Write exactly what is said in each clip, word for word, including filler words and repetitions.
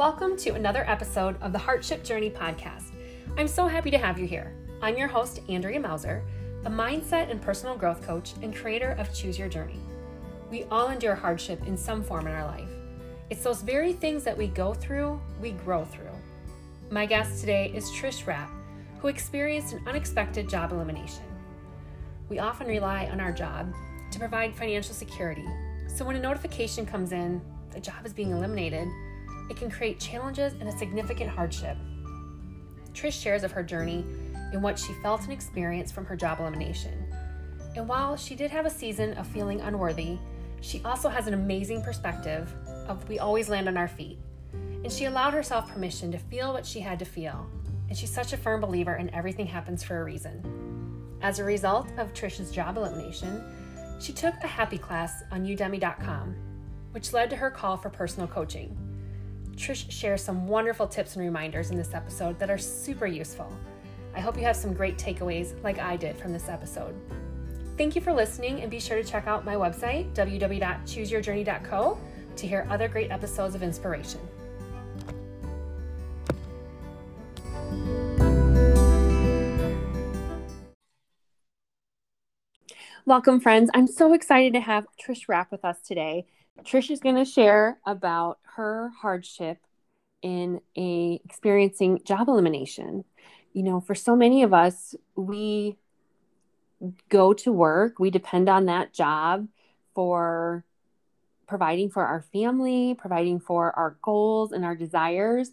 Welcome to another episode of the Heartship Journey podcast. I'm so happy to have you here. I'm your host, Andrea Mauser, a mindset and personal growth coach and creator of Choose Your Journey. We all endure hardship in some form in our life. It's those very things that we go through, we grow through. My guest today is Trish Rapp, who experienced an unexpected job elimination. We often rely on our job to provide financial security. So when a notification comes in, the job is being eliminated, it can create challenges and a significant hardship. Trish shares of her journey and what she felt and experienced from her job elimination. And while she did have a season of feeling unworthy, she also has an amazing perspective of we always land on our feet. And she allowed herself permission to feel what she had to feel. And she's such a firm believer in everything happens for a reason. As a result of Trish's job elimination, she took a happy class on Udemy dot com, which led to her call for personal coaching. Trish shares some wonderful tips and reminders in this episode that are super useful. I hope you have some great takeaways like I did from this episode. Thank you for listening, and be sure to check out my website, w w w dot choose your journey dot c o, to hear other great episodes of inspiration. Welcome, friends. I'm so excited to have Trish Rapp with us today. Trish is going to share about her hardship in a experiencing job elimination. You know, for so many of us, we go to work, we depend on that job for providing for our family, providing for our goals and our desires.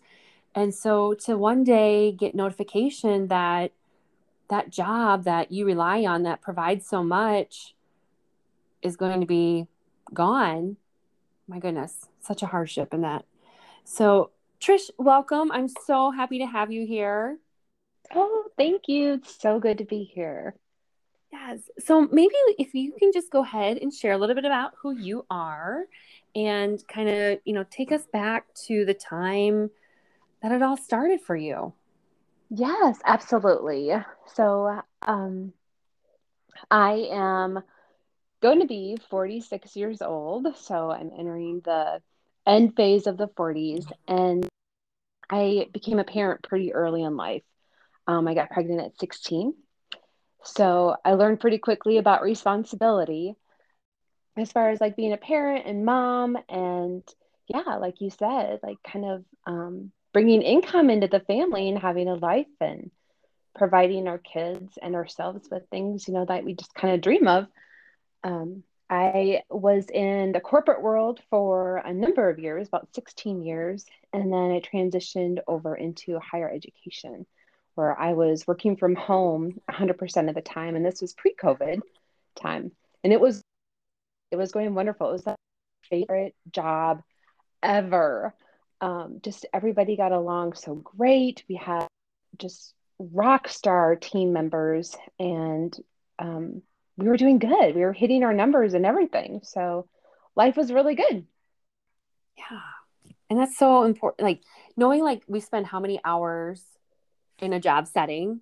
And so to one day get notification that that job that you rely on that provides so much is going to be gone. My goodness, such a hardship in that. So Trish, welcome. I'm so happy to have you here. Oh, thank you. It's so good to be here. Yes. So maybe if you can just go ahead and share a little bit about who you are and kind of, you know, take us back to the time that it all started for you. Yes, absolutely. So um, I am going to be forty-six years old. So I'm entering the end phase of the forties. And I became a parent pretty early in life. Um, I got pregnant at sixteen. So I learned pretty quickly about responsibility as far as like being a parent and mom. And yeah, like you said, like kind of um, bringing income into the family and having a life and providing our kids and ourselves with things, you know, that we just kind of dream of. Um, I was in the corporate world for a number of years, about sixteen years. And then I transitioned over into higher education, where I was working from home one hundred percent of the time. And this was pre-COVID time. And it was, it was going wonderful. It was my favorite job ever. Um, just everybody got along so great. We had just rock star team members, and um, we were doing good. We were hitting our numbers and everything. So life was really good. Yeah. And that's so important. Like knowing like we spend how many hours in a job setting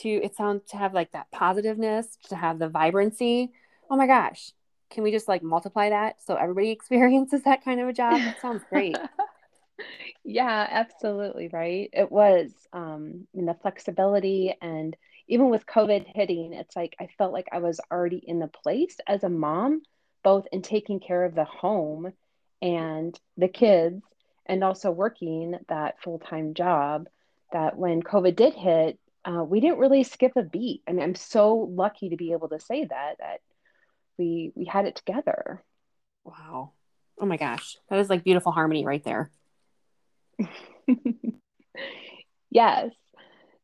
to, it sounds to have like that positiveness, to have the vibrancy. Oh my gosh. Can we just like multiply that so everybody experiences that kind of a job? That sounds great. Yeah, absolutely. Right. It was, um, and the flexibility, and even with COVID hitting, it's like, I felt like I was already in the place as a mom, both in taking care of the home and the kids, and also working that full-time job, that when COVID did hit, uh, we didn't really skip a beat. I mean, I'm so lucky to be able to say that, that we, we had it together. Wow. Oh my gosh. That is like beautiful harmony right there. Yes.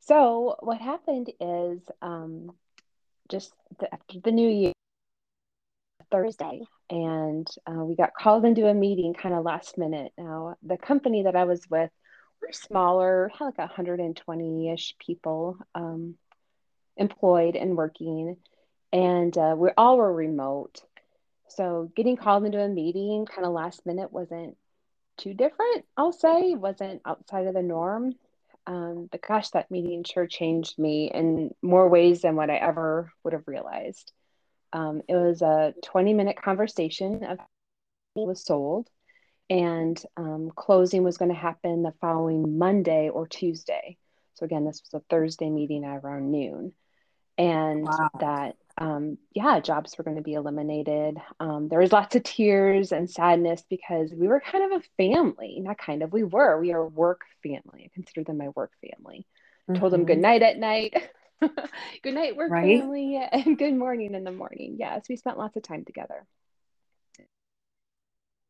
So what happened is, um, just the, after the new year, Thursday, and uh, we got called into a meeting kind of last minute. Now, the company that I was with, we're smaller, had like one hundred twenty-ish people um, employed and working, and uh, we all were remote. So getting called into a meeting kind of last minute wasn't too different, I'll say. It wasn't outside of the norm. Um, but gosh, that meeting sure changed me in more ways than what I ever would have realized. Um, it was a twenty-minute conversation of what was sold, and um, closing was going to happen the following Monday or Tuesday. So again, this was a Thursday meeting at around noon, and wow. that, um, yeah, jobs were going to be eliminated. Um, there was lots of tears and sadness because we were kind of a family, not kind of, we were, we are a work family. I consider them my work family. Mm-hmm. Told them good night at night, good night, work right? family, and good morning in the morning. Yes. Yeah, so we spent lots of time together.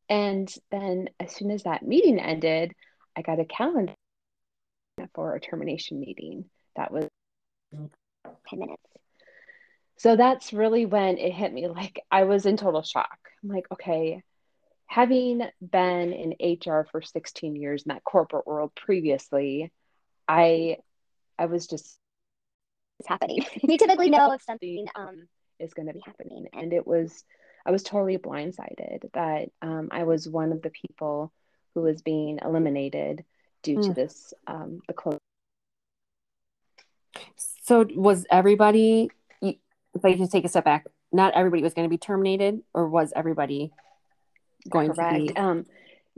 And then as soon as that meeting ended, I got a calendar for a termination meeting. That was ten minutes. So that's really when it hit me. Like, I was in total shock. I'm like, okay, having been in H R for sixteen years in that corporate world previously, I I was just, it's happening. You typically know if something um, is going to be happening. And it was, I was totally blindsided that um, I was one of the people who was being eliminated due mm. to this, um, the close. So was everybody, if I can take a step back, not everybody was going to be terminated, or was everybody going Correct. to be? Um,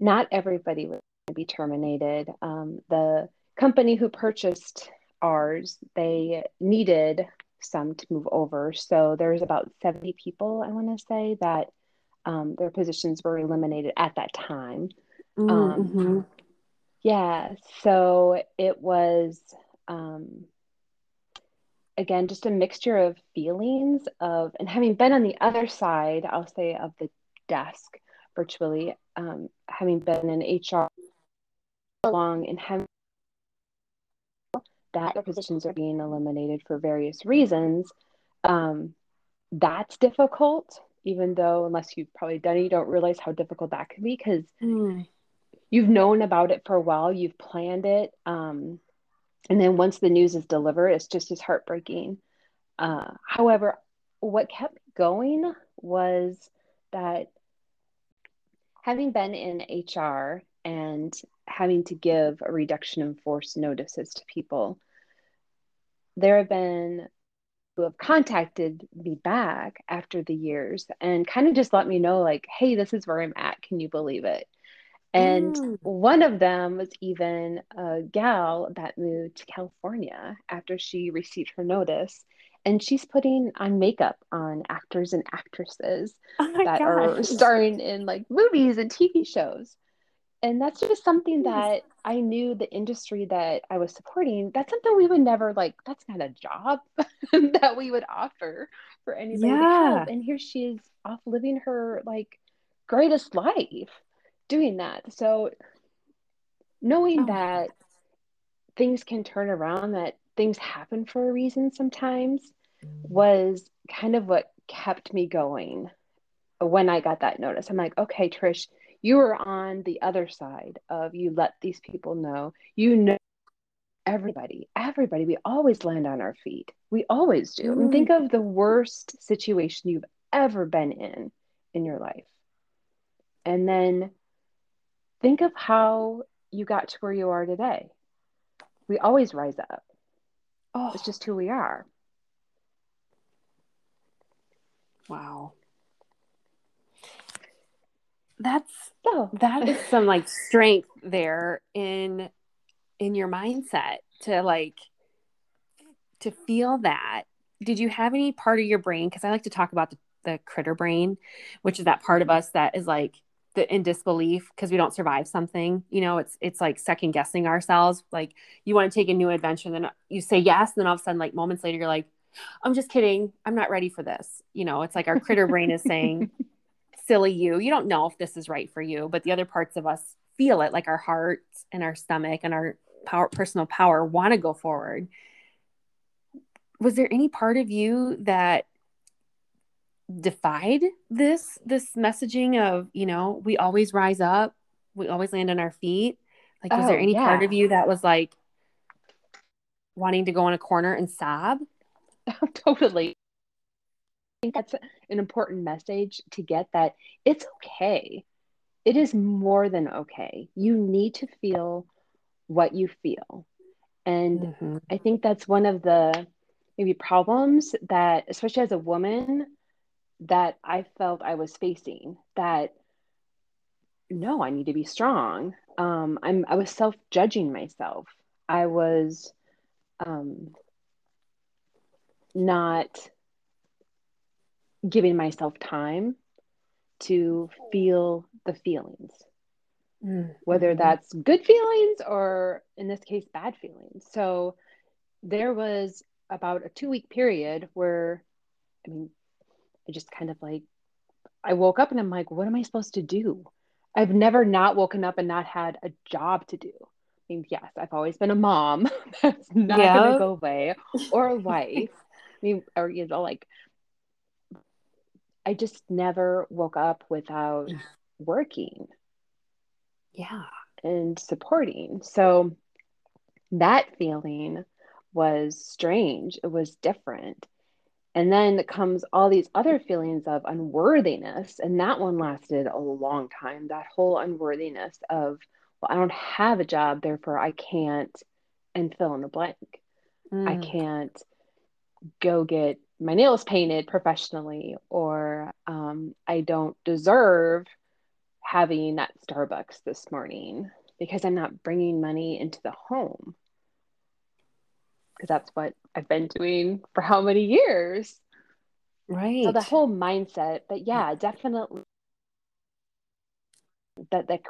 not everybody was going to be terminated. Um, the company who purchased ours, they needed some to move over. So there's about seventy people, I want to say, that um, their positions were eliminated at that time. Mm-hmm. Um, yeah. So it was, um, again, just a mixture of feelings of, and having been on the other side, I'll say, of the desk virtually, um, having been in H R long and having that their positions are being eliminated for various reasons, um, that's difficult, even though unless you've probably done it, you don't realize how difficult that can be, because mm. you've known about it for a while, you've planned it. Um, and then once the news is delivered, it's just as heartbreaking. Uh, however, what kept going was that having been in H R and having to give a reduction in force notices to people, there have been who have contacted me back after the years and kind of just let me know, like, hey, this is where I'm at. Can you believe it? And mm. one of them was even a gal that moved to California after she received her notice. And she's putting on makeup on actors and actresses oh that gosh. are starring in like movies and T V shows. And that's just something that I knew the industry that I was supporting, that's something we would never, like, that's not a job that we would offer for anybody yeah. to help. And here she is off living her like greatest life doing that. So knowing oh. that things can turn around, that things happen for a reason sometimes, was kind of what kept me going when I got that notice. I'm like, okay, Trish, you are on the other side of, you let these people know, you know, everybody, everybody, we always land on our feet. We always do. Mm-hmm. And think of the worst situation you've ever been in, in your life. And then think of how you got to where you are today. We always rise up. Oh, it's just who we are. Wow. That's oh. that is some like strength there in in your mindset to like to feel that. Did you have any part of your brain? Because I like to talk about the, the critter brain, which is that part of us that is like the in disbelief because we don't survive something. You know, it's it's like second guessing ourselves. Like, you want to take a new adventure, and then you say yes, and then all of a sudden, like moments later, you're like, I'm just kidding, I'm not ready for this. You know, it's like our critter brain is saying, silly you, you don't know if this is right for you, but the other parts of us feel it, like our hearts and our stomach and our power, personal power, want to go forward. Was there any part of you that defied this, this messaging of, you know, we always rise up, we always land on our feet? Like, was oh, there any yeah. part of you that was like wanting to go in a corner and sob? Oh, totally. I think that's an important message to get, that it's okay. It is more than okay. You need to feel what you feel. And mm-hmm. I think that's one of the maybe problems that, especially as a woman, that I felt I was facing, that no, I need to be strong. Um, I'm, I was self-judging myself. I was um, not giving myself time to feel the feelings, mm. whether that's good feelings or, in this case, bad feelings. So there was about a two week period where, I mean, I just kind of like, I woke up and I'm like, what am I supposed to do? I've never not woken up and not had a job to do. I mean, yes, I've always been a mom. That's not yeah. going to go away. Or a wife. I mean, or, you know, like, I just never woke up without working. Yeah. And supporting. So that feeling was strange. It was different. And then comes all these other feelings of unworthiness. And that one lasted a long time. That whole unworthiness of, well, I don't have a job, therefore I can't, and fill in the blank. Mm. I can't go get my nails painted professionally, or um, I don't deserve having that Starbucks this morning because I'm not bringing money into the home. Because that's what I've been doing for how many years? Right. So the whole mindset, but yeah, definitely that that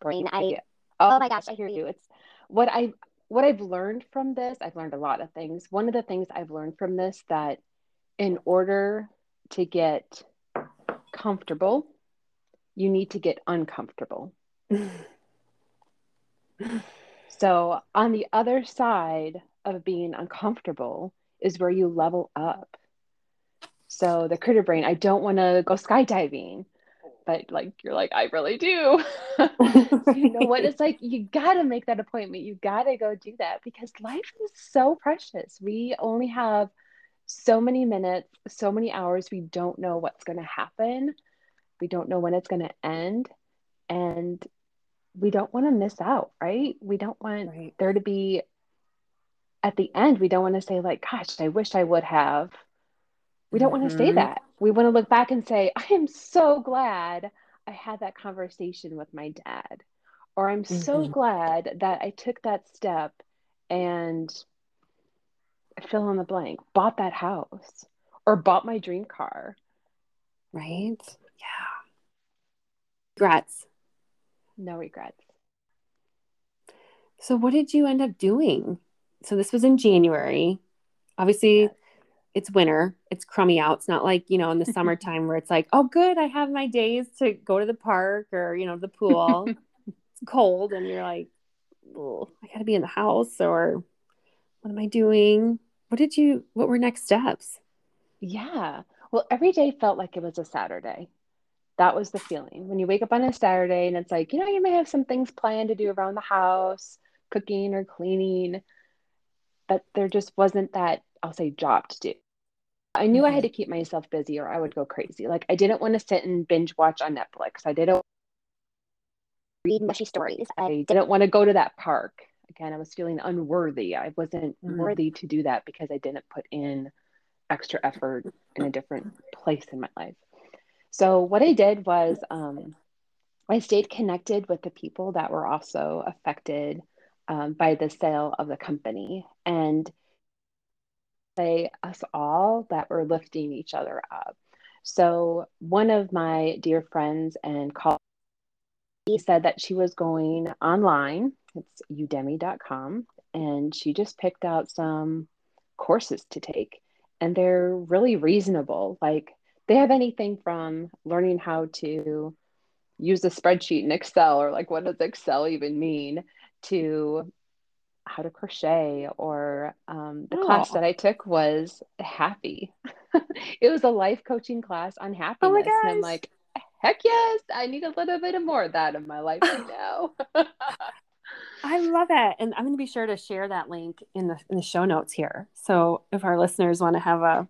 brain idea. Oh, oh my gosh, I hear you. It's what I what I've learned from this. I've learned a lot of things. One of the things I've learned from this, that in order to get comfortable, you need to get uncomfortable. So on the other side of being uncomfortable is where you level up. So the critter brain, I don't want to go skydiving, but like, you're like, I really do. You know what? It's like, you got to make that appointment. You got to go do that because life is so precious. We only have so many minutes, so many hours. We don't know what's going to happen. We don't know when it's going to end. And we don't want to miss out, right? We don't want right. there to be, at the end, we don't want to say like, gosh, I wish I would have. We don't mm-hmm. want to say that. We want to look back and say, I am so glad I had that conversation with my dad. Or I'm mm-hmm. so glad that I took that step and fill in the blank, bought that house or bought my dream car. Right? Yeah. Regrets. No regrets. So what did you end up doing? So this was in January. Obviously, yes. It's winter. It's crummy out. It's not like, you know, in the summertime where it's like, oh, good, I have my days to go to the park or, you know, the pool. It's cold and you're like, oh, I got to be in the house or what am I doing? What did you, what were next steps? Yeah. Well, every day felt like it was a Saturday. That was the feeling. When you wake up on a Saturday and it's like, you know, you may have some things planned to do around the house, cooking or cleaning, but there just wasn't that, I'll say, job to do. I knew mm-hmm. I had to keep myself busy or I would go crazy. Like I didn't want to sit and binge watch on Netflix. I didn't read mushy stories. I didn't want to go to that park. Again, I was feeling unworthy. I wasn't mm-hmm. worthy to do that because I didn't put in extra effort in a different place in my life. So what I did was um, I stayed connected with the people that were also affected um, by the sale of the company. And say us all that were lifting each other up. So one of my dear friends and colleagues said that she was going online. It's udemy dot com. And she just picked out some courses to take. And they're really reasonable. Like they have anything from learning how to use a spreadsheet in Excel or like what does Excel even mean, to how to crochet, or um, the oh. class that I took was happy. It was a life coaching class on happiness. Oh my gosh. And I'm like, heck yes, I need a little bit more of that in my life right now. I love it. And I'm going to be sure to share that link in the, in the show notes here. So if our listeners want to have a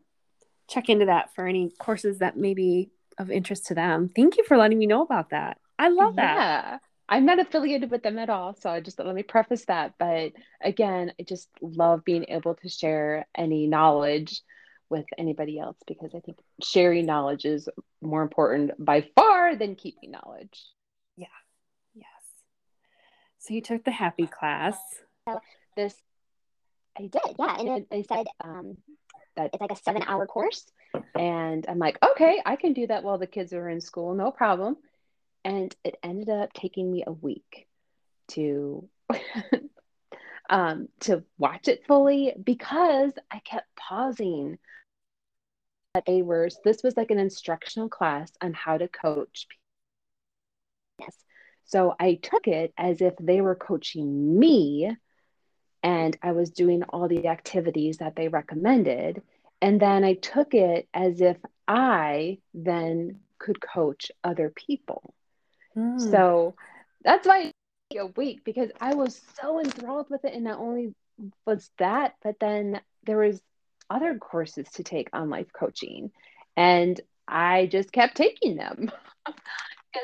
check into that for any courses that may be of interest to them, thank you for letting me know about that. I love yeah. that. I'm not affiliated with them at all. So I just, let me preface that. But again, I just love being able to share any knowledge with anybody else, because I think sharing knowledge is more important by far than keeping knowledge. Yeah. Yes. So you took the happy class. So this, I did. Yeah. And they said um, that it's like a seven hour course. And I'm like, okay, I can do that while the kids are in school. No problem. And it ended up taking me a week to um, to watch it fully because I kept pausing. But they were, this was like an instructional class on how to coach people. Yes. So I took it as if they were coaching me and I was doing all the activities that they recommended. And then I took it as if I then could coach other people. Mm. So that's why it took me a week because I was so enthralled with it. And not only was that, but then there was other courses to take on life coaching. And I just kept taking them.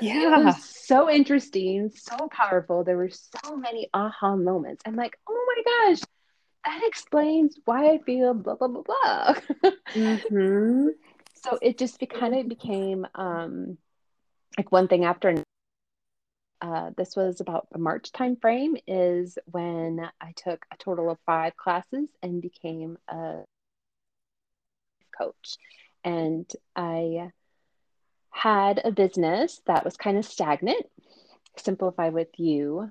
Yeah. It was so interesting, so powerful. There were so many aha moments. I'm like, oh my gosh, that explains why I feel blah, blah, blah, blah. Mm-hmm. So it just kind of became um, like one thing after another. Uh, this was about the March timeframe is when I took a total of five classes and became a coach. And I had a business that was kind of stagnant, Simplify with You,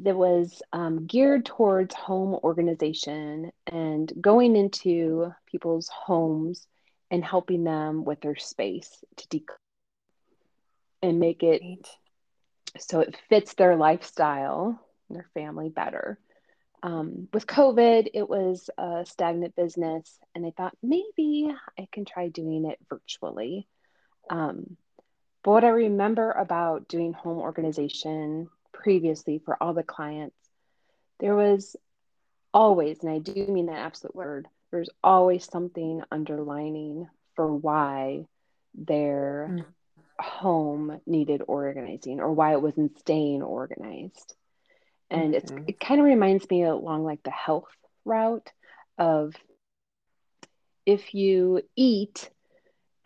that was um, geared towards home organization and going into people's homes and helping them with their space to declutter and make it so it fits their lifestyle and their family better. Um, with COVID, it was a stagnant business, and I thought maybe I can try doing it virtually. Um, but what I remember about doing home organization previously for all the clients, there was always, and I do mean that absolute word, there's always something underlining for why their mm. home needed organizing or why it wasn't staying organized. And mm-hmm. it's, it kind of reminds me along like the health route of if you eat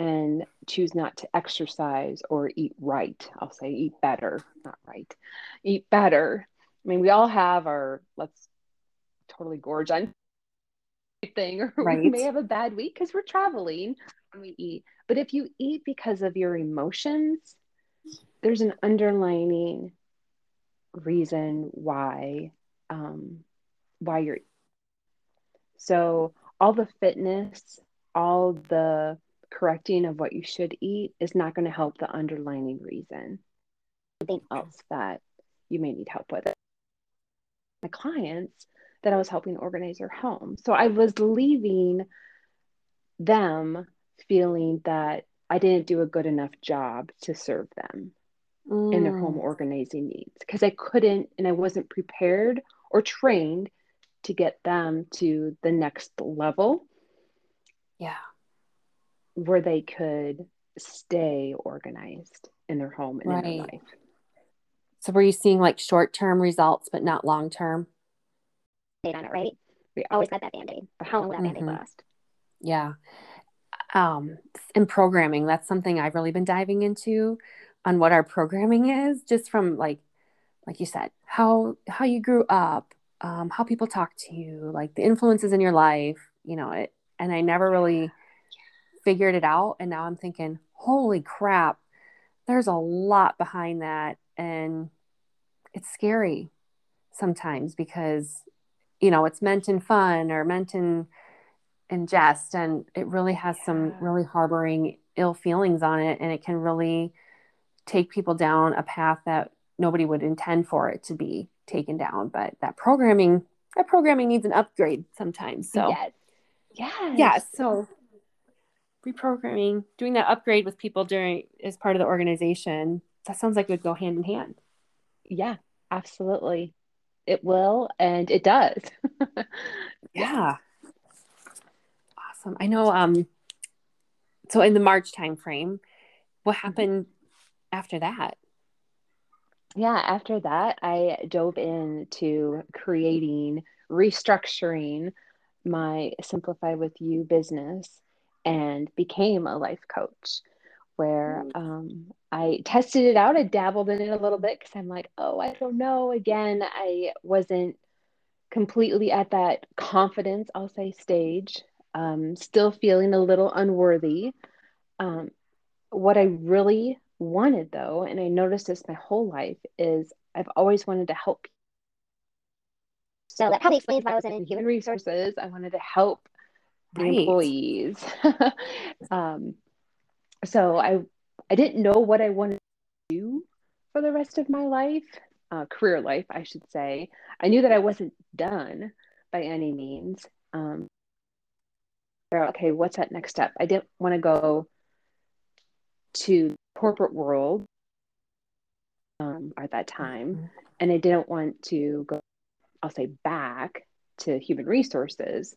and choose not to exercise or eat right. I'll say eat better, not right. Eat better. I mean, we all have our, let's totally gorge on thing, or right. we may have a bad week because we're traveling when we eat. But if you eat because of your emotions, there's an underlining reason why, um, why you're eating. So all the fitness, all the correcting of what you should eat is not going to help the underlining reason. Something else that you may need help with. My clients that I was helping organize their home. So I was leaving them feeling that I didn't do a good enough job to serve them mm. in their home organizing needs because I couldn't and I wasn't prepared or trained to get them to the next level. Yeah. Where they could stay organized in their home and right. in their life. So were you seeing like short-term results, but not long-term? On it, right? We always got that Band-Aid. But how long that mm-hmm. Band-Aid last? Yeah. Um, and programming, that's something I've really been diving into on what our programming is, just from like, like you said, how, how you grew up, um, how people talk to you, like the influences in your life, you know, it, and I never really figured it out. And now I'm thinking, holy crap, there's a lot behind that. And it's scary sometimes because, you know, it's meant in fun or meant in, in jest. And it really has yeah. some really harboring ill feelings on it. And it can really take people down a path that nobody would intend for it to be taken down. But that programming, that programming needs an upgrade sometimes. So yes. Yes. Yeah. So reprogramming, doing that upgrade with people during as part of the organization, that sounds like it would go hand in hand. Yeah, absolutely. It will. And it does. Yeah. Awesome. I know. Um, so in the March timeframe, what happened after that? Yeah. After that, I dove into creating, restructuring my Simplify with You business and became a life coach, where um, I tested it out. I dabbled in it a little bit because I'm like, oh, I don't know. Again, I wasn't completely at that confidence, I'll say, stage, um, still feeling a little unworthy. Um, what I really wanted, though, and I noticed this my whole life, is I've always wanted to help people. So that probably explains why I was in human resources. I wanted to help the right. employees. um, so I I didn't know what I wanted to do for the rest of my life, uh, career life, I should say. I knew that I wasn't done by any means. Um, okay, what's that next step? I didn't want to go to the corporate world um, at that time, mm-hmm. and I didn't want to go, I'll say, back to human resources.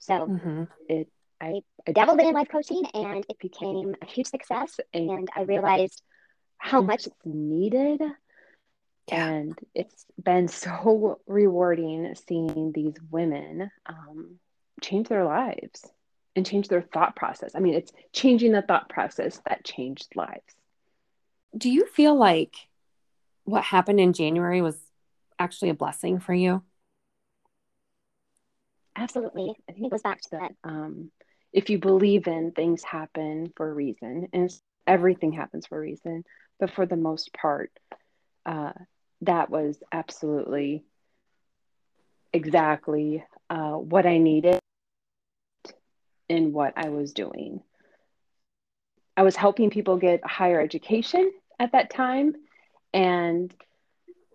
So mm-hmm. it, I, I dabbled in life coaching, and it became a huge success. And I realized how much it's needed. Yeah. And it's been so rewarding seeing these women um, change their lives and change their thought process. I mean, it's changing the thought process that changed lives. Do you feel like what happened in January was actually a blessing for you? Absolutely. I think it goes back to that. Um, if you believe in things happen for a reason, and everything happens for a reason, but for the most part, uh, that was absolutely exactly uh, what I needed in what I was doing. I was helping people get a higher education at that time, and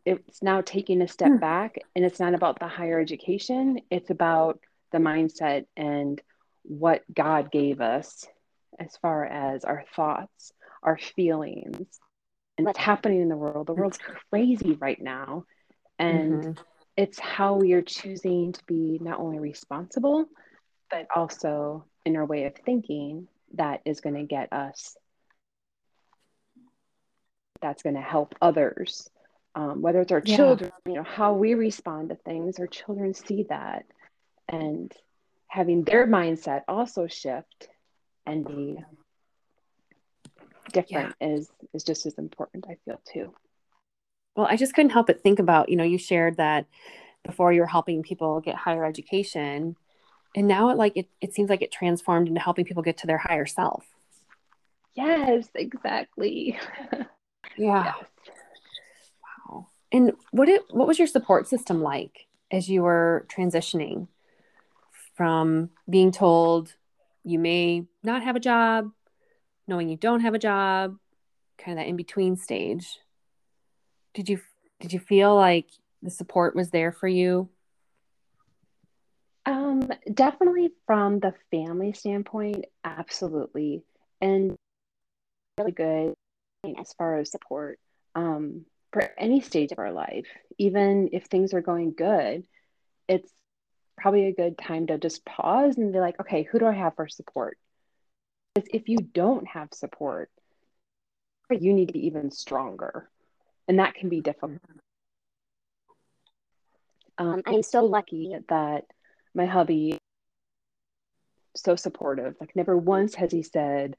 it's now taking a step back, and it's not about the higher education. It's about the mindset and what God gave us as far as our thoughts, our feelings, and what's happening in the world. The world's crazy right now. And mm-hmm. it's how we are choosing to be not only responsible, but also in our way of thinking that is going to get us, that's going to help others. Um, whether it's our yeah. children, you know, how we respond to things, our children see that, and having their mindset also shift and be different yeah. is, is just as important, I feel, too. Well, I just couldn't help but think about, you know, you shared that before you were helping people get higher education, and now it like, it, it seems like it transformed into helping people get to their higher self. Yes, exactly. Yeah. Yes. And what it, what was your support system like as you were transitioning from being told you may not have a job, knowing you don't have a job, kind of that in-between stage? Did you, did you feel like the support was there for you? Um, definitely from the family standpoint, absolutely. And really good as far as support. Um, For any stage of our life, even if things are going good, it's probably a good time to just pause and be like, okay, who do I have for support? Because if you don't have support, you need to be even stronger. And that can be difficult. Um, I'm so lucky that my hubby is so supportive. Like, never once has he said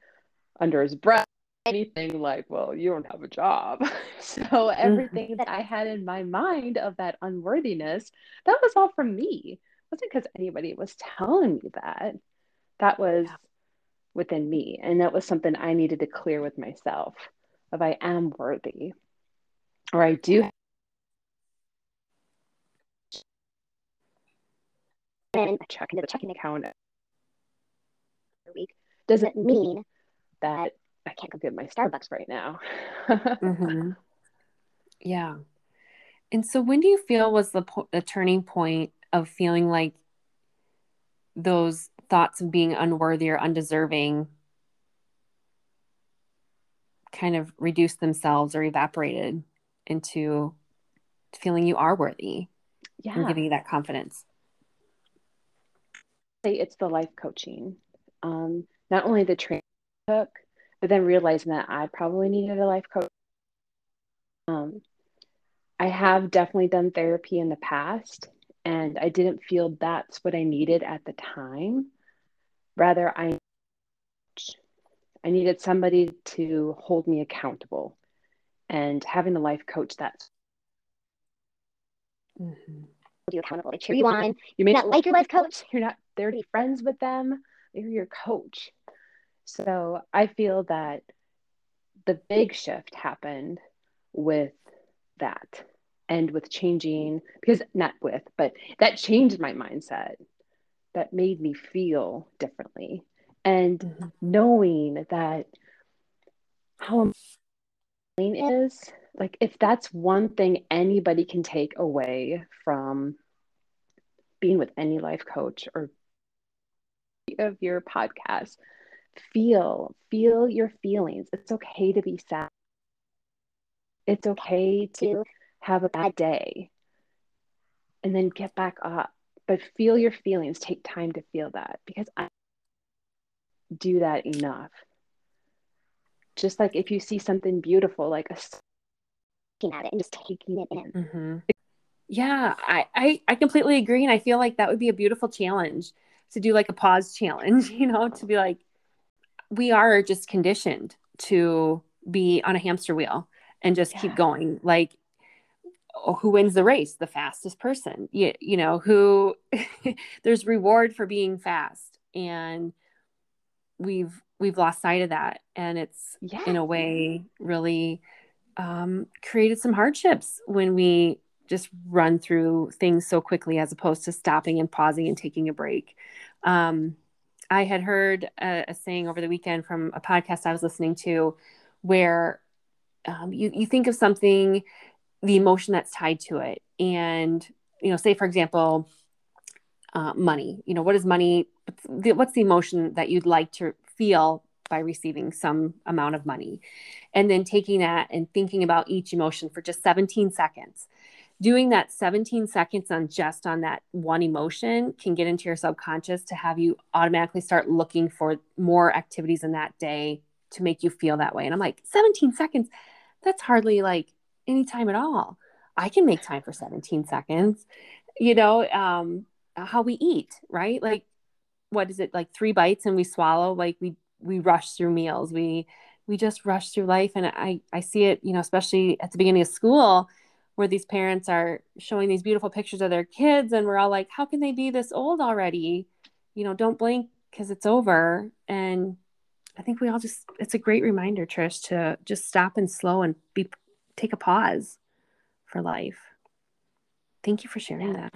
under his breath anything like, well, you don't have a job. So everything mm-hmm. that I had in my mind of that unworthiness, that was all from me. It wasn't because anybody was telling me that. That was yeah. within me. And that was something I needed to clear with myself, of I am worthy, or I do. And a check into the checking account every week doesn't mean that I can't go get my Starbucks right now. mm-hmm. Yeah. And so when do you feel was the, po- the turning point of feeling like those thoughts of being unworthy or undeserving kind of reduced themselves or evaporated into feeling you are worthy yeah. and giving you that confidence? It's the life coaching. Um, not only the training I took, but then realizing that I probably needed a life coach. Um, I have definitely done therapy in the past, and I didn't feel that's what I needed at the time. Rather, I I needed somebody to hold me accountable, and having a life coach that's mm-hmm. you accountable, they cheer you on. You may not like your life coach. You're not there to be friends with them. They're your coach. So I feel that the big shift happened with that and with changing, because not with, but that changed my mindset. That made me feel differently. And mm-hmm. knowing that how important is, like, if that's one thing anybody can take away from being with any life coach or of your podcast, feel, feel your feelings. It's okay to be sad. It's okay to have a bad day and then get back up, but feel your feelings. Take time to feel that, because I do that enough. Just like if you see something beautiful, like a looking at it and just taking it in. Mm-hmm. Yeah, I, I, I completely agree. And I feel like that would be a beautiful challenge to do, like a pause challenge, you know, to be like, we are just conditioned to be on a hamster wheel and just yeah. keep going. Like, oh, who wins the race? The fastest person, you, you know, who there's reward for being fast. And we've, we've lost sight of that. And it's yeah. in a way really um, created some hardships when we just run through things so quickly, as opposed to stopping and pausing and taking a break. Um, I had heard a, a saying over the weekend from a podcast I was listening to, where um, you, you think of something, the emotion that's tied to it. And, you know, say, for example, uh, money, you know, what is money? What's the, what's the emotion that you'd like to feel by receiving some amount of money? And then taking that and thinking about each emotion for just seventeen seconds. Doing that seventeen seconds on just on that one emotion can get into your subconscious to have you automatically start looking for more activities in that day to make you feel that way. And I'm like, seventeen seconds, that's hardly like any time at all. I can make time for seventeen seconds, you know, um, how we eat, right? Like, what is it? Like three bites and we swallow, like we, we rush through meals. We, we just rush through life. And I, I see it, you know, especially at the beginning of school, where these parents are showing these beautiful pictures of their kids. And we're all like, how can they be this old already? You know, don't blink, because it's over. And I think we all just, it's a great reminder, Trish, to just stop and slow and be, take a pause for life. Thank you for sharing that.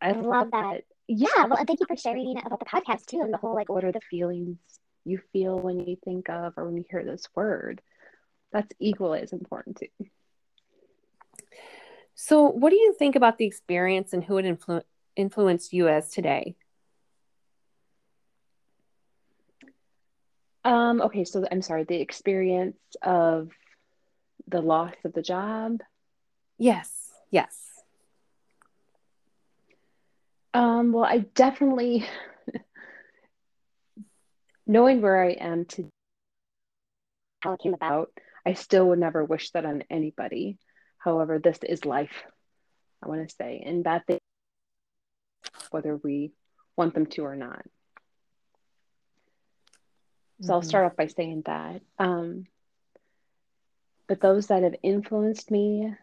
I love that. Yeah. Well, thank you for sharing about the podcast too, and the whole, like, what are the feelings you feel when you think of, or when you hear this word. That's equally as important too. So what do you think about the experience and who it influ- influenced you as today? Um, okay, so I'm sorry, the experience of the loss of the job? Yes, yes. Um, well, I definitely, knowing where I am today, how it came about, I still would never wish that on anybody. However, this is life, I want to say, and that they, whether we want them to or not. So mm-hmm. I'll start off by saying that. Um, but those that have influenced me,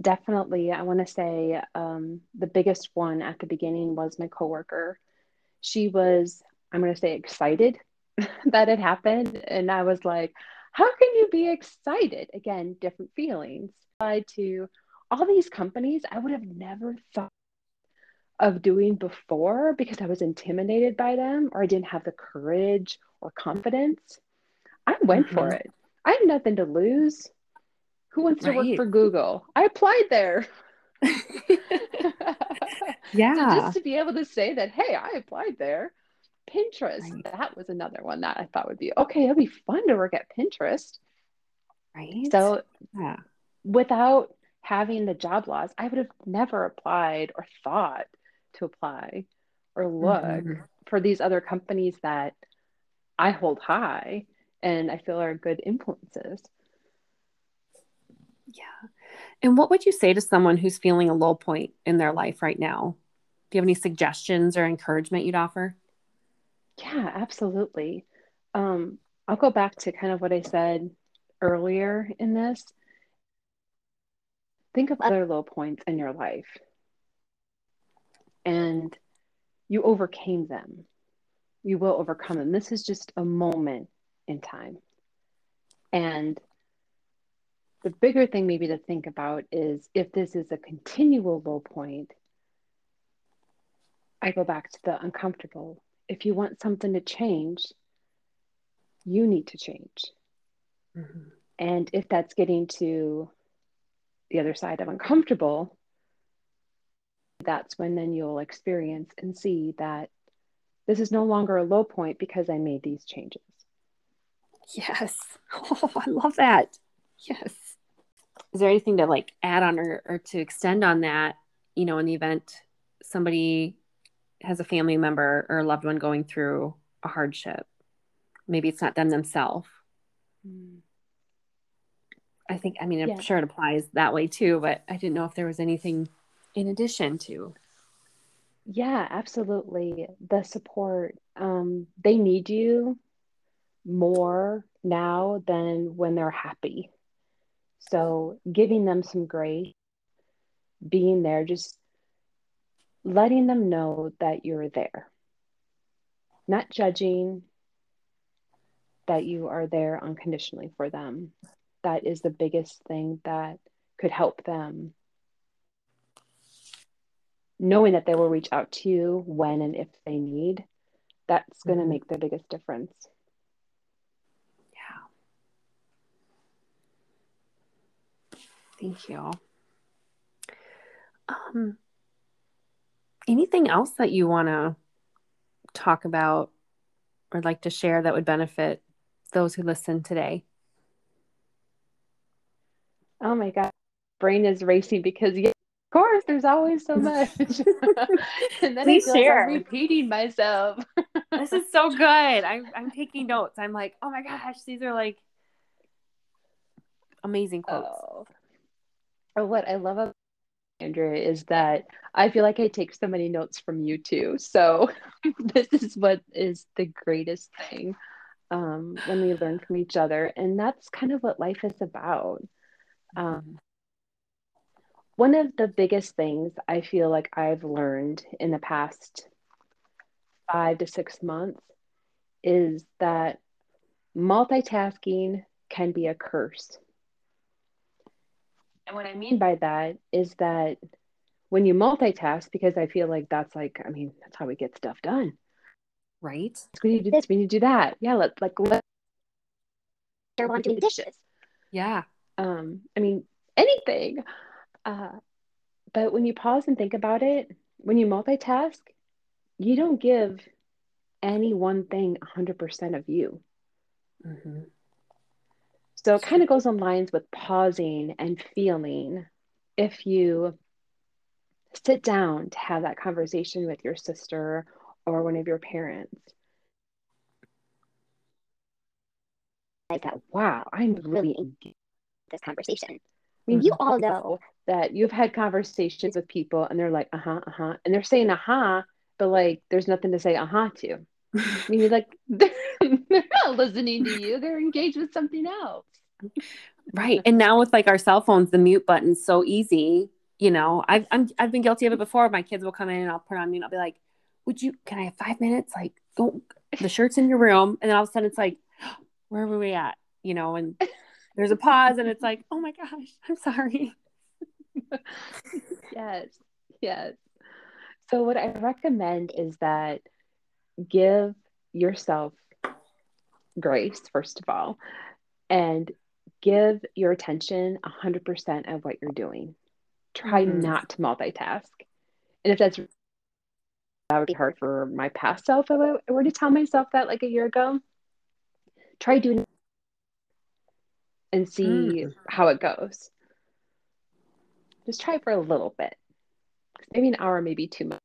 definitely, I want to say um, the biggest one at the beginning was my coworker. She was, I'm going to say, excited that it happened. And I was like, how can you be excited? Again, different feelings. To all these companies I would have never thought of doing before, because I was intimidated by them, or I didn't have the courage or confidence. I went mm-hmm. for it. I have nothing to lose. Who wants right. to work for Google? I applied there. Yeah. So just to be able to say that, hey, I applied there. Pinterest, right. that was another one that I thought would be, okay, it'll be fun to work at Pinterest. Right. So yeah. without having the job loss, I would have never applied or thought to apply or look mm-hmm. for these other companies that I hold high and I feel are good influences. Yeah. And what would you say to someone who's feeling a low point in their life right now? Do you have any suggestions or encouragement you'd offer? Yeah, absolutely. Um, I'll go back to kind of what I said earlier in this. Think of other low points in your life and you overcame them. You will overcome them. This is just a moment in time. And the bigger thing maybe to think about is if this is a continual low point, I go back to the uncomfortable. If you want something to change, you need to change. Mm-hmm. And if that's getting to the other side of uncomfortable, that's when then you'll experience and see that this is no longer a low point because I made these changes. Yes. Oh, I love that. Yes. Is there anything to like add on or, or to extend on that, you know, in the event somebody has a family member or a loved one going through a hardship? Maybe it's not them themselves. Mm. I think, I mean, I'm yeah. sure it applies that way too, but I didn't know if there was anything in addition to. Yeah, absolutely. The support, um, they need you more now than when they're happy. So giving them some grace, being there, just letting them know that you're there, not judging, that you are there unconditionally for them. That is the biggest thing that could help them. Knowing that they will reach out to you when and if they need, that's going to make the biggest difference. Yeah. Thank you. Um, anything else that you want to talk about or like to share that would benefit those who listen today? Oh my God, brain is racing because yeah, of course there's always so much. And then Please I feel share. Like I'm repeating myself. This is so good. I'm I'm taking notes. I'm like, oh my gosh, these are like amazing quotes. Oh. Or what I love about Andrea is that I feel like I take so many notes from you too. So this is what is the greatest thing um, when we learn from each other. And that's kind of what life is about. Um, one of the biggest things I feel like I've learned in the past five to six months is that multitasking can be a curse. And what I mean by that is that when you multitask, because I feel like that's like, I mean, that's how we get stuff done, right? We need to do this, we need to do that. Yeah, let's like, let's do the dishes. Yeah. Um, I mean, anything. Uh, but when you pause and think about it, when you multitask, you don't give any one thing one hundred percent of you. Mm-hmm. So it kind of goes on lines with pausing and feeling. If you sit down to have that conversation with your sister or one of your parents, I thought, wow, I'm really engaged in this conversation. I mean, mm-hmm. you all know that you've had conversations with people and they're like, uh-huh, uh-huh. And they're saying, uh-huh, but like, there's nothing to say uh-huh to. I mean, you're like, they're, they're not listening to you. They're engaged with something else. Right. And now with like our cell phones, the mute button's so easy. You know, I've, I'm, I've been guilty of it before. My kids will come in and I'll put on mute. I'll be like, would you, can I have five minutes? Like, go, the shirt's in your room. And then all of a sudden it's like, where were we at? You know, and there's a pause and it's like, oh my gosh, I'm sorry. Yes. Yes. So what I recommend is that give yourself grace, first of all, and give your attention one hundred percent of what you're doing. Try mm-hmm. not to multitask. And if that's, that would be hard for my past self. If I were to tell myself that like a year ago, try doing it and see mm. how it goes. Just try for a little bit, maybe an hour, maybe two months.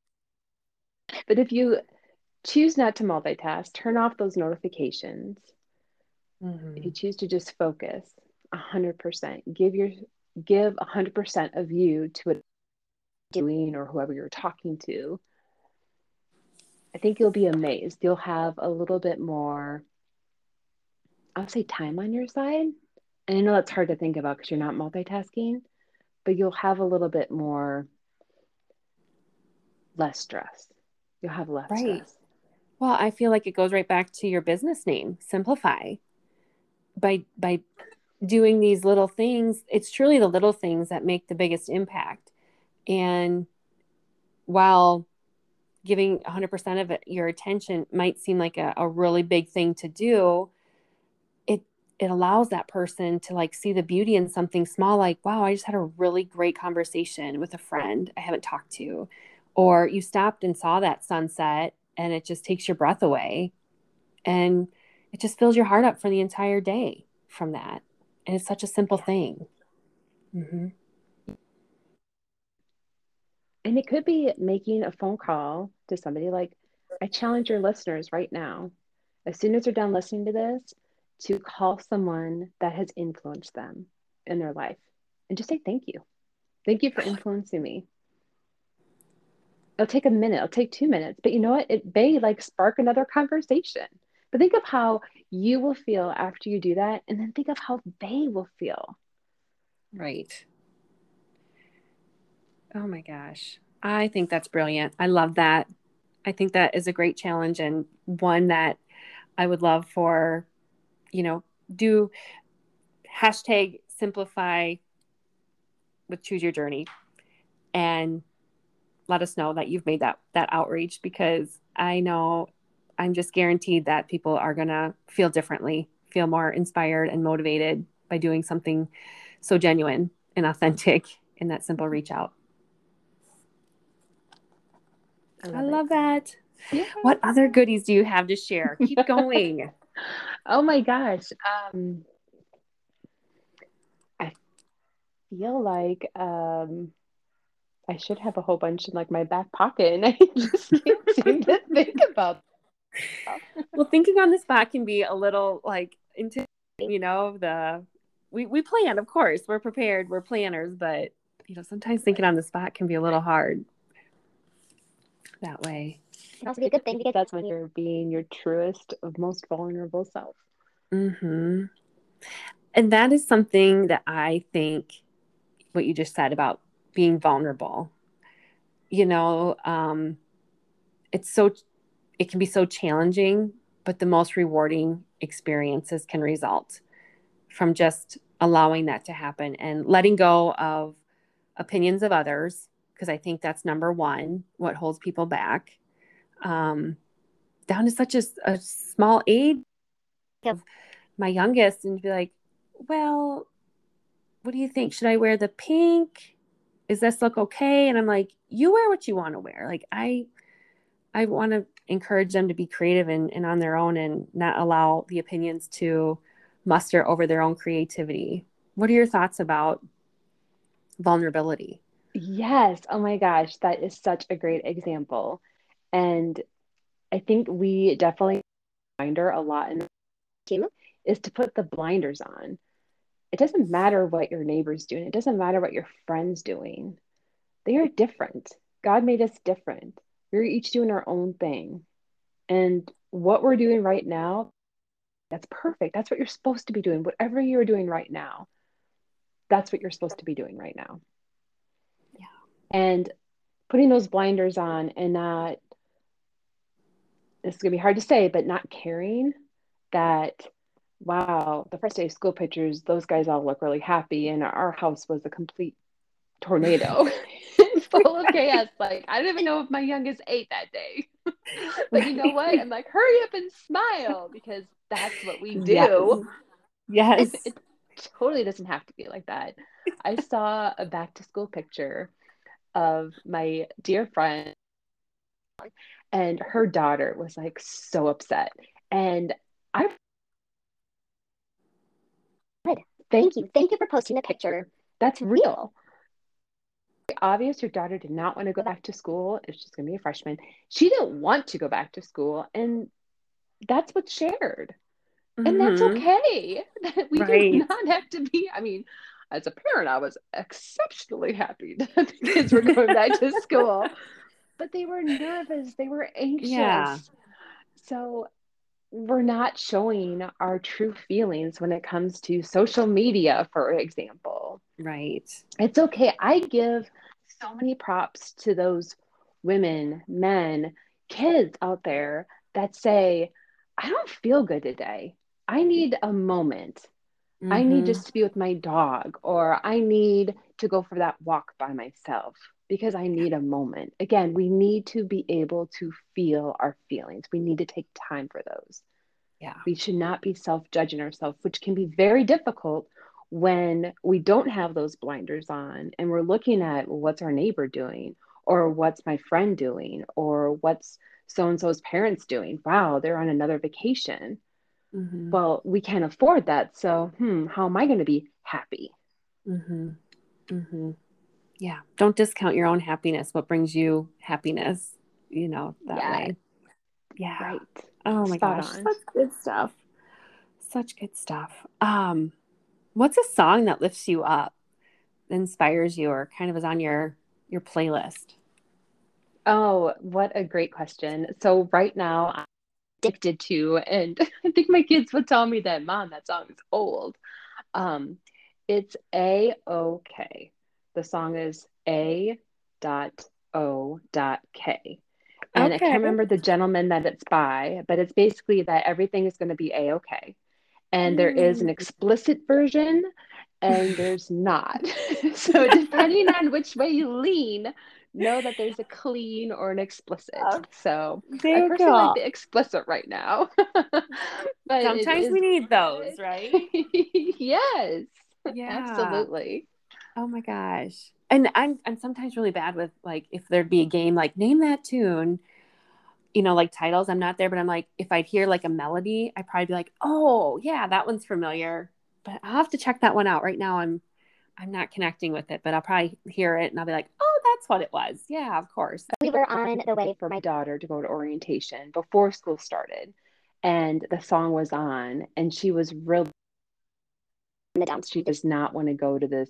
But if you choose not to multitask, turn off those notifications. Mm-hmm. If you choose to just focus one hundred percent, give your give one hundred percent of you to what you're doing or whoever you're talking to, I think you'll be amazed. You'll have a little bit more I'll say time on your side. And I know that's hard to think about because you're not multitasking, but you'll have a little bit more, less stress. You'll have less right. stress. Well, I feel like it goes right back to your business name, Simplify. By, by doing these little things, it's truly the little things that make the biggest impact. And while giving one hundred percent of it, your attention might seem like a, a really big thing to do, it it allows that person to like see the beauty in something small, like, wow, I just had a really great conversation with a friend I haven't talked to, or you stopped and saw that sunset and it just takes your breath away. And it just fills your heart up for the entire day from that. And it's such a simple thing. Mm-hmm. And it could be making a phone call to somebody. Like, I challenge your listeners right now, as soon as they're done listening to this, to call someone that has influenced them in their life and just say, thank you. Thank you for influencing me. It'll take a minute. It'll take two minutes. But you know what? It may like spark another conversation. But think of how you will feel after you do that. And then think of how they will feel. Right. Oh my gosh. I think that's brilliant. I love that. I think that is a great challenge and one that I would love for, you know, do hashtag Simplify with Choose Your Journey and let us know that you've made that, that outreach, because I know I'm just guaranteed that people are going to feel differently, feel more inspired and motivated by doing something so genuine and authentic in that simple reach out. I love, I love that. Yeah. What other goodies do you have to share? Keep going. Oh my gosh. Um, I feel like um, I should have a whole bunch in like my back pocket and I just can't seem to think about them. Well, thinking on the spot can be a little like, into, you know, the, we, we plan, of course, we're prepared, we're planners, but you know, sometimes thinking on the spot can be a little hard. That way. That's a good thing, because that's when you're being your truest, most vulnerable self. Mm-hmm. And that is something that I think what you just said about being vulnerable, you know, um, it's so, it can be so challenging, but the most rewarding experiences can result from just allowing that to happen and letting go of opinions of others. Because I think that's number one, what holds people back, um, down to such a, a small age. Yep. My youngest, and be like, well, what do you think? Should I wear the pink? Is this look okay? And I'm like, you wear what you want to wear. Like I, I want to encourage them to be creative and, and on their own and not allow the opinions to muster over their own creativity. What are your thoughts about vulnerability? Yes. Oh my gosh. That is such a great example. And I think we definitely binder a lot in the is to put the blinders on. It doesn't matter what your neighbor's doing. It doesn't matter what your friend's doing. They are different. God made us different. We're each doing our own thing. And what we're doing right now, that's perfect. That's what you're supposed to be doing. Whatever you're doing right now, that's what you're supposed to be doing right now. And putting those blinders on and not, it's going to be hard to say, but not caring that, wow, the first day of school pictures, those guys all look really happy. And our house was a complete tornado full of chaos. Like, I didn't even know if my youngest ate that day. But you know what? I'm like, hurry up and smile, because that's what we do. Yes. Yes. It, it totally doesn't have to be like that. I saw a back to school picture of my dear friend, and her daughter was like so upset, and I good thank you thank you for posting the picture. That's real. It's obvious your daughter did not want to go back to school. If she's gonna be a freshman, she didn't want to go back to school, and that's what's shared. Mm-hmm. And that's okay. That we right. do not have to be, I mean, as a parent, I was exceptionally happy that the kids were going back to school, but they were nervous. They were anxious. Yeah. So we're not showing our true feelings when it comes to social media, for example. Right. It's okay. I give so many props to those women, men, kids out there that say, I don't feel good today. I need a moment. Mm-hmm. I need just to be with my dog, or I need to go for that walk by myself because I need a moment. Again, we need to be able to feel our feelings. We need to take time for those. Yeah. We should not be self-judging ourselves, which can be very difficult when we don't have those blinders on and we're looking at, well, what's our neighbor doing, or what's my friend doing, or what's so-and-so's parents doing? Wow, they're on another vacation. Mm-hmm. Well, we can't afford that. So, hmm, how am I going to be happy? Mm-hmm. Mm-hmm. Yeah. Don't discount your own happiness. What brings you happiness, you know, that yeah. way. Yeah. Right. Oh my Spot gosh. On. Such good stuff. Such good stuff. Um, what's a song that lifts you up, inspires you, or kind of is on your, your playlist? Oh, what a great question. So right now I'm addicted to, and I think my kids would tell me that, Mom, that song is old. Um, it's A O K. The song is A O K. And okay. I can't remember the gentleman that it's by, but it's basically that everything is going to be A O K. And mm. there is an explicit version and there's not. So depending on which way you lean, know that there's a clean or an explicit. So there I personally go. like the explicit right now. But sometimes we need those, right? Yes. Yeah. Absolutely. Oh my gosh. And I'm I'm sometimes really bad with, like, if there'd be a game, like, name that tune, you know, like titles, I'm not there, but I'm like, if I'd hear like a melody, I'd probably be like, oh yeah, that one's familiar, but I'll have to check that one out. Right now I'm, I'm not connecting with it, but I'll probably hear it and I'll be like, oh, that's what it was. Yeah, of course. We were on the way for my daughter to go to orientation before school started, and the song was on, and she was really, she does not want to go to this.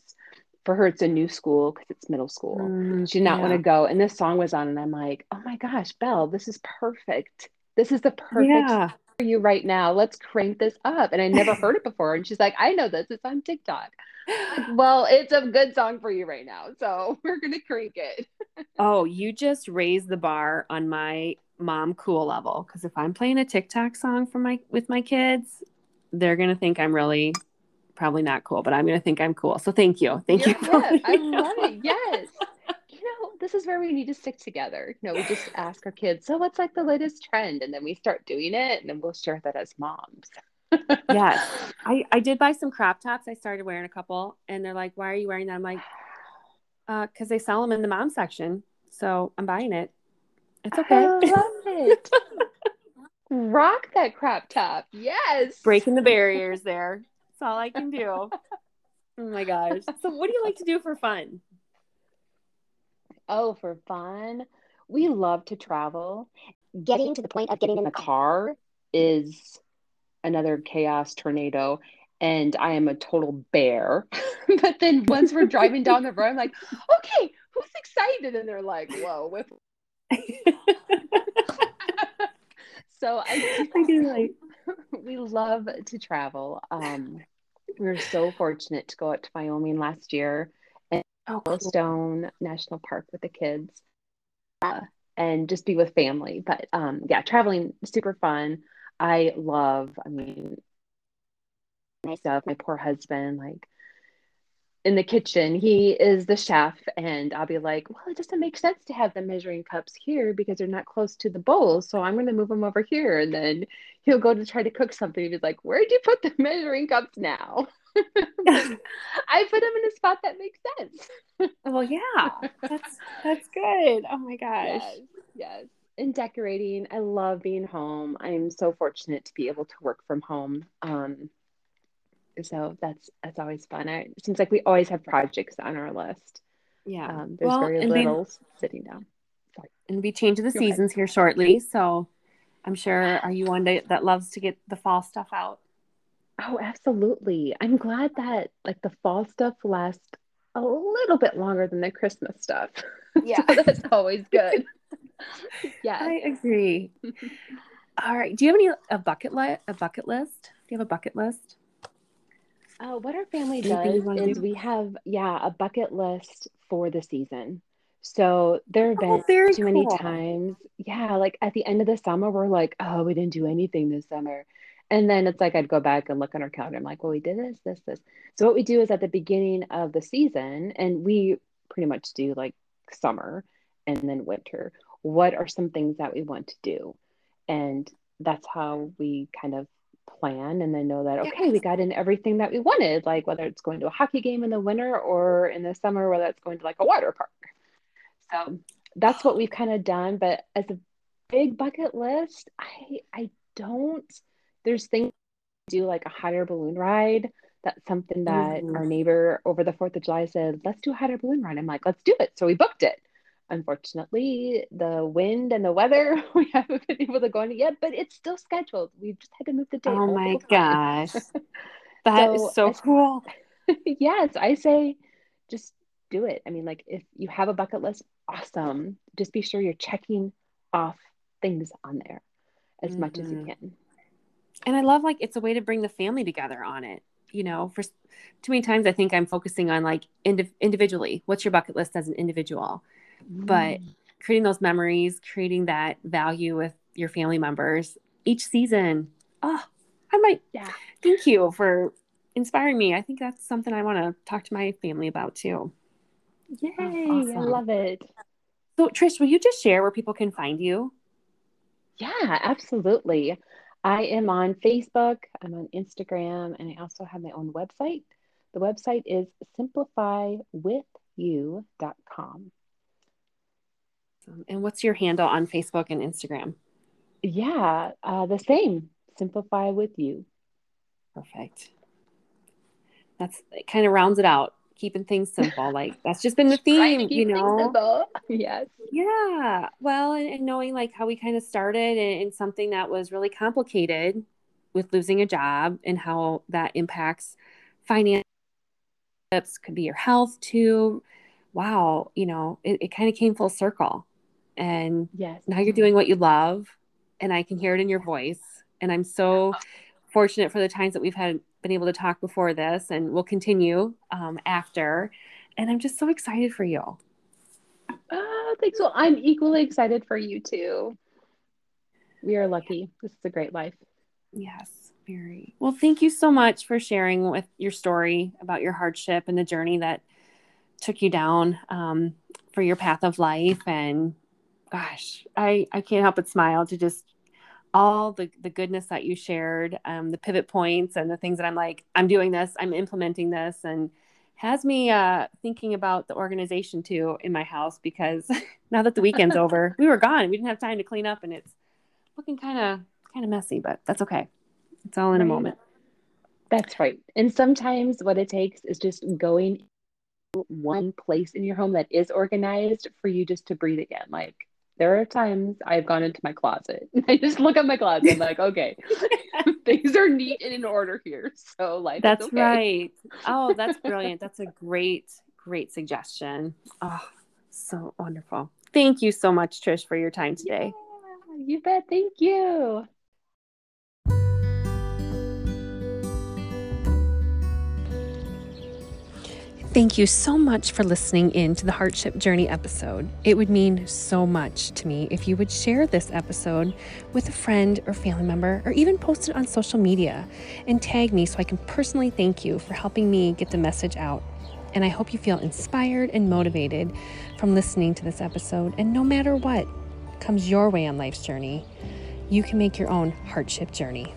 For her, it's a new school because it's middle school. Mm, she did not yeah. want to go. And this song was on, and I'm like, oh my gosh, Belle, this is perfect. This is the perfect yeah. song for you right now. Let's crank this up. And I never heard it before. And she's like, I know this. It's on TikTok. Like, well, it's a good song for you right now. So we're going to crank it. Oh, you just raised the bar on my mom cool level. Because if I'm playing a TikTok song for my with my kids, they're going to think I'm really... probably not cool, but I'm going to think I'm cool. So thank you. Thank You're you. Yes, I love it. Yes. You know, this is where we need to stick together. You know, we just ask our kids, so what's like the latest trend? And then we start doing it, and then we'll share that as moms. Yes. I, I did buy some crop tops. I started wearing a couple, and they're like, why are you wearing that? I'm like, uh, cause they sell them in the mom section. So I'm buying it. It's okay. I love it. Rock that crop top. Yes. Breaking the barriers there. All I can do. Oh my gosh. So what do you like to do for fun? Oh, for fun? We love to travel. Getting to the point of getting in the car is another chaos tornado. And I am a total bear. But then once we're driving down the road, I'm like, okay, who's excited? And they're like, whoa. With- so I, I do like, we love to travel. Um, We were so fortunate to go out to Wyoming last year and oh, cool. Yellowstone National Park with the kids uh, and just be with family. But um, yeah, traveling, super fun. I love, I mean, myself, my poor husband, like in the kitchen, he is the chef, and I'll be like, well, it doesn't make sense to have the measuring cups here because they're not close to the bowls. So I'm going to move them over here. And then he'll go to try to cook something. He's like, where'd you put the measuring cups now? I put them in a spot that makes sense. Well, yeah, that's, that's good. Oh my gosh. Yes. Yes. And decorating. I love being home. I'm so fortunate to be able to work from home. Um, So that's, that's always fun. I, it seems like we always have projects on our list. Yeah. Um, there's well, very little we, sitting down. Sorry. And we change the Go seasons ahead. Here shortly. So I'm sure, are you one that, that loves to get the fall stuff out? Oh, absolutely. I'm glad that like the fall stuff lasts a little bit longer than the Christmas stuff. Yeah. So that's always good. Yeah. I agree. All right. Do you have any a bucket list? A bucket list? Do you have a bucket list? Uh, what our family does is do? we have, yeah, a bucket list for the season. So there have been oh, too cool. many times. Yeah. Like at the end of the summer, we're like, oh, we didn't do anything this summer. And then it's like, I'd go back and look on our calendar. I'm like, well, we did this, this, this. So what we do is at the beginning of the season, and we pretty much do like summer and then winter. What are some things that we want to do? And that's how we kind of plan, and then know that, okay, we got in everything that we wanted, like whether it's going to a hockey game in the winter or in the summer, whether it's going to like a water park. So that's what we've kind of done. But as a big bucket list, I I don't, there's things to do, like a hot air balloon ride. That's something that mm-hmm. our neighbor over the fourth of July said, let's do a hot air balloon ride. I'm like, let's do it. So we booked it. Unfortunately, the wind and the weather, we haven't been able to go on it yet, but it's still scheduled. We've just had to move the date. Oh my gosh. That so, is so I, cool. Yes. I say, just do it. I mean, like if you have a bucket list, awesome. Just be sure you're checking off things on there as mm-hmm. much as you can. And I love, like, it's a way to bring the family together on it. You know, for too many times, I think I'm focusing on like indiv- individually, what's your bucket list as an individual? But creating those memories, creating that value with your family members each season. Oh, I might. Yeah. Thank you for inspiring me. I think that's something I want to talk to my family about too. Yay. Awesome. I love it. So Trish, will you just share where people can find you? Yeah, absolutely. I am on Facebook. I'm on Instagram, and I also have my own website. The website is simplify with you dot com. And what's your handle on Facebook and Instagram? Yeah, uh, the same. Simplify with You. Perfect. That's it, kind of rounds it out. Keeping things simple. Like that's just been the theme, you know? Yes. Yeah. Well, and, and knowing like how we kind of started in something that was really complicated with losing a job and how that impacts finances, could be your health too. Wow. You know, it, it kind of came full circle. And yes. Now you're doing what you love, and I can hear it in your voice. And I'm so fortunate for the times that we've had been able to talk before this, and we'll continue um, after. And I'm just so excited for you. Oh, thanks. Well, I'm equally excited for you too. We are lucky. This is a great life. Yes. Very. Well, thank you so much for sharing with your story about your hardship and the journey that took you down um, for your path of life. And gosh, I, I can't help but smile to just all the, the goodness that you shared, um, the pivot points and the things that I'm like, I'm doing this, I'm implementing this, and has me uh, thinking about the organization too in my house, because now that the weekend's over, we were gone. We didn't have time to clean up, and it's looking kind of, kind of messy, but that's okay. It's all in a moment. That's right. And sometimes what it takes is just going one place in your home that is organized for you just to breathe again. Like there are times I've gone into my closet and I just look at my closet and like, okay, things are neat and in order here. So like, that's okay. Right. Oh, that's brilliant. That's a great, great suggestion. Oh, so wonderful. Thank you so much, Trish, for your time today. Yeah, you bet. Thank you. Thank you so much for listening in to the Hardship Journey episode. It would mean so much to me if you would share this episode with a friend or family member, or even post it on social media and tag me so I can personally thank you for helping me get the message out. And I hope you feel inspired and motivated from listening to this episode. And no matter what comes your way on life's journey, you can make your own hardship journey.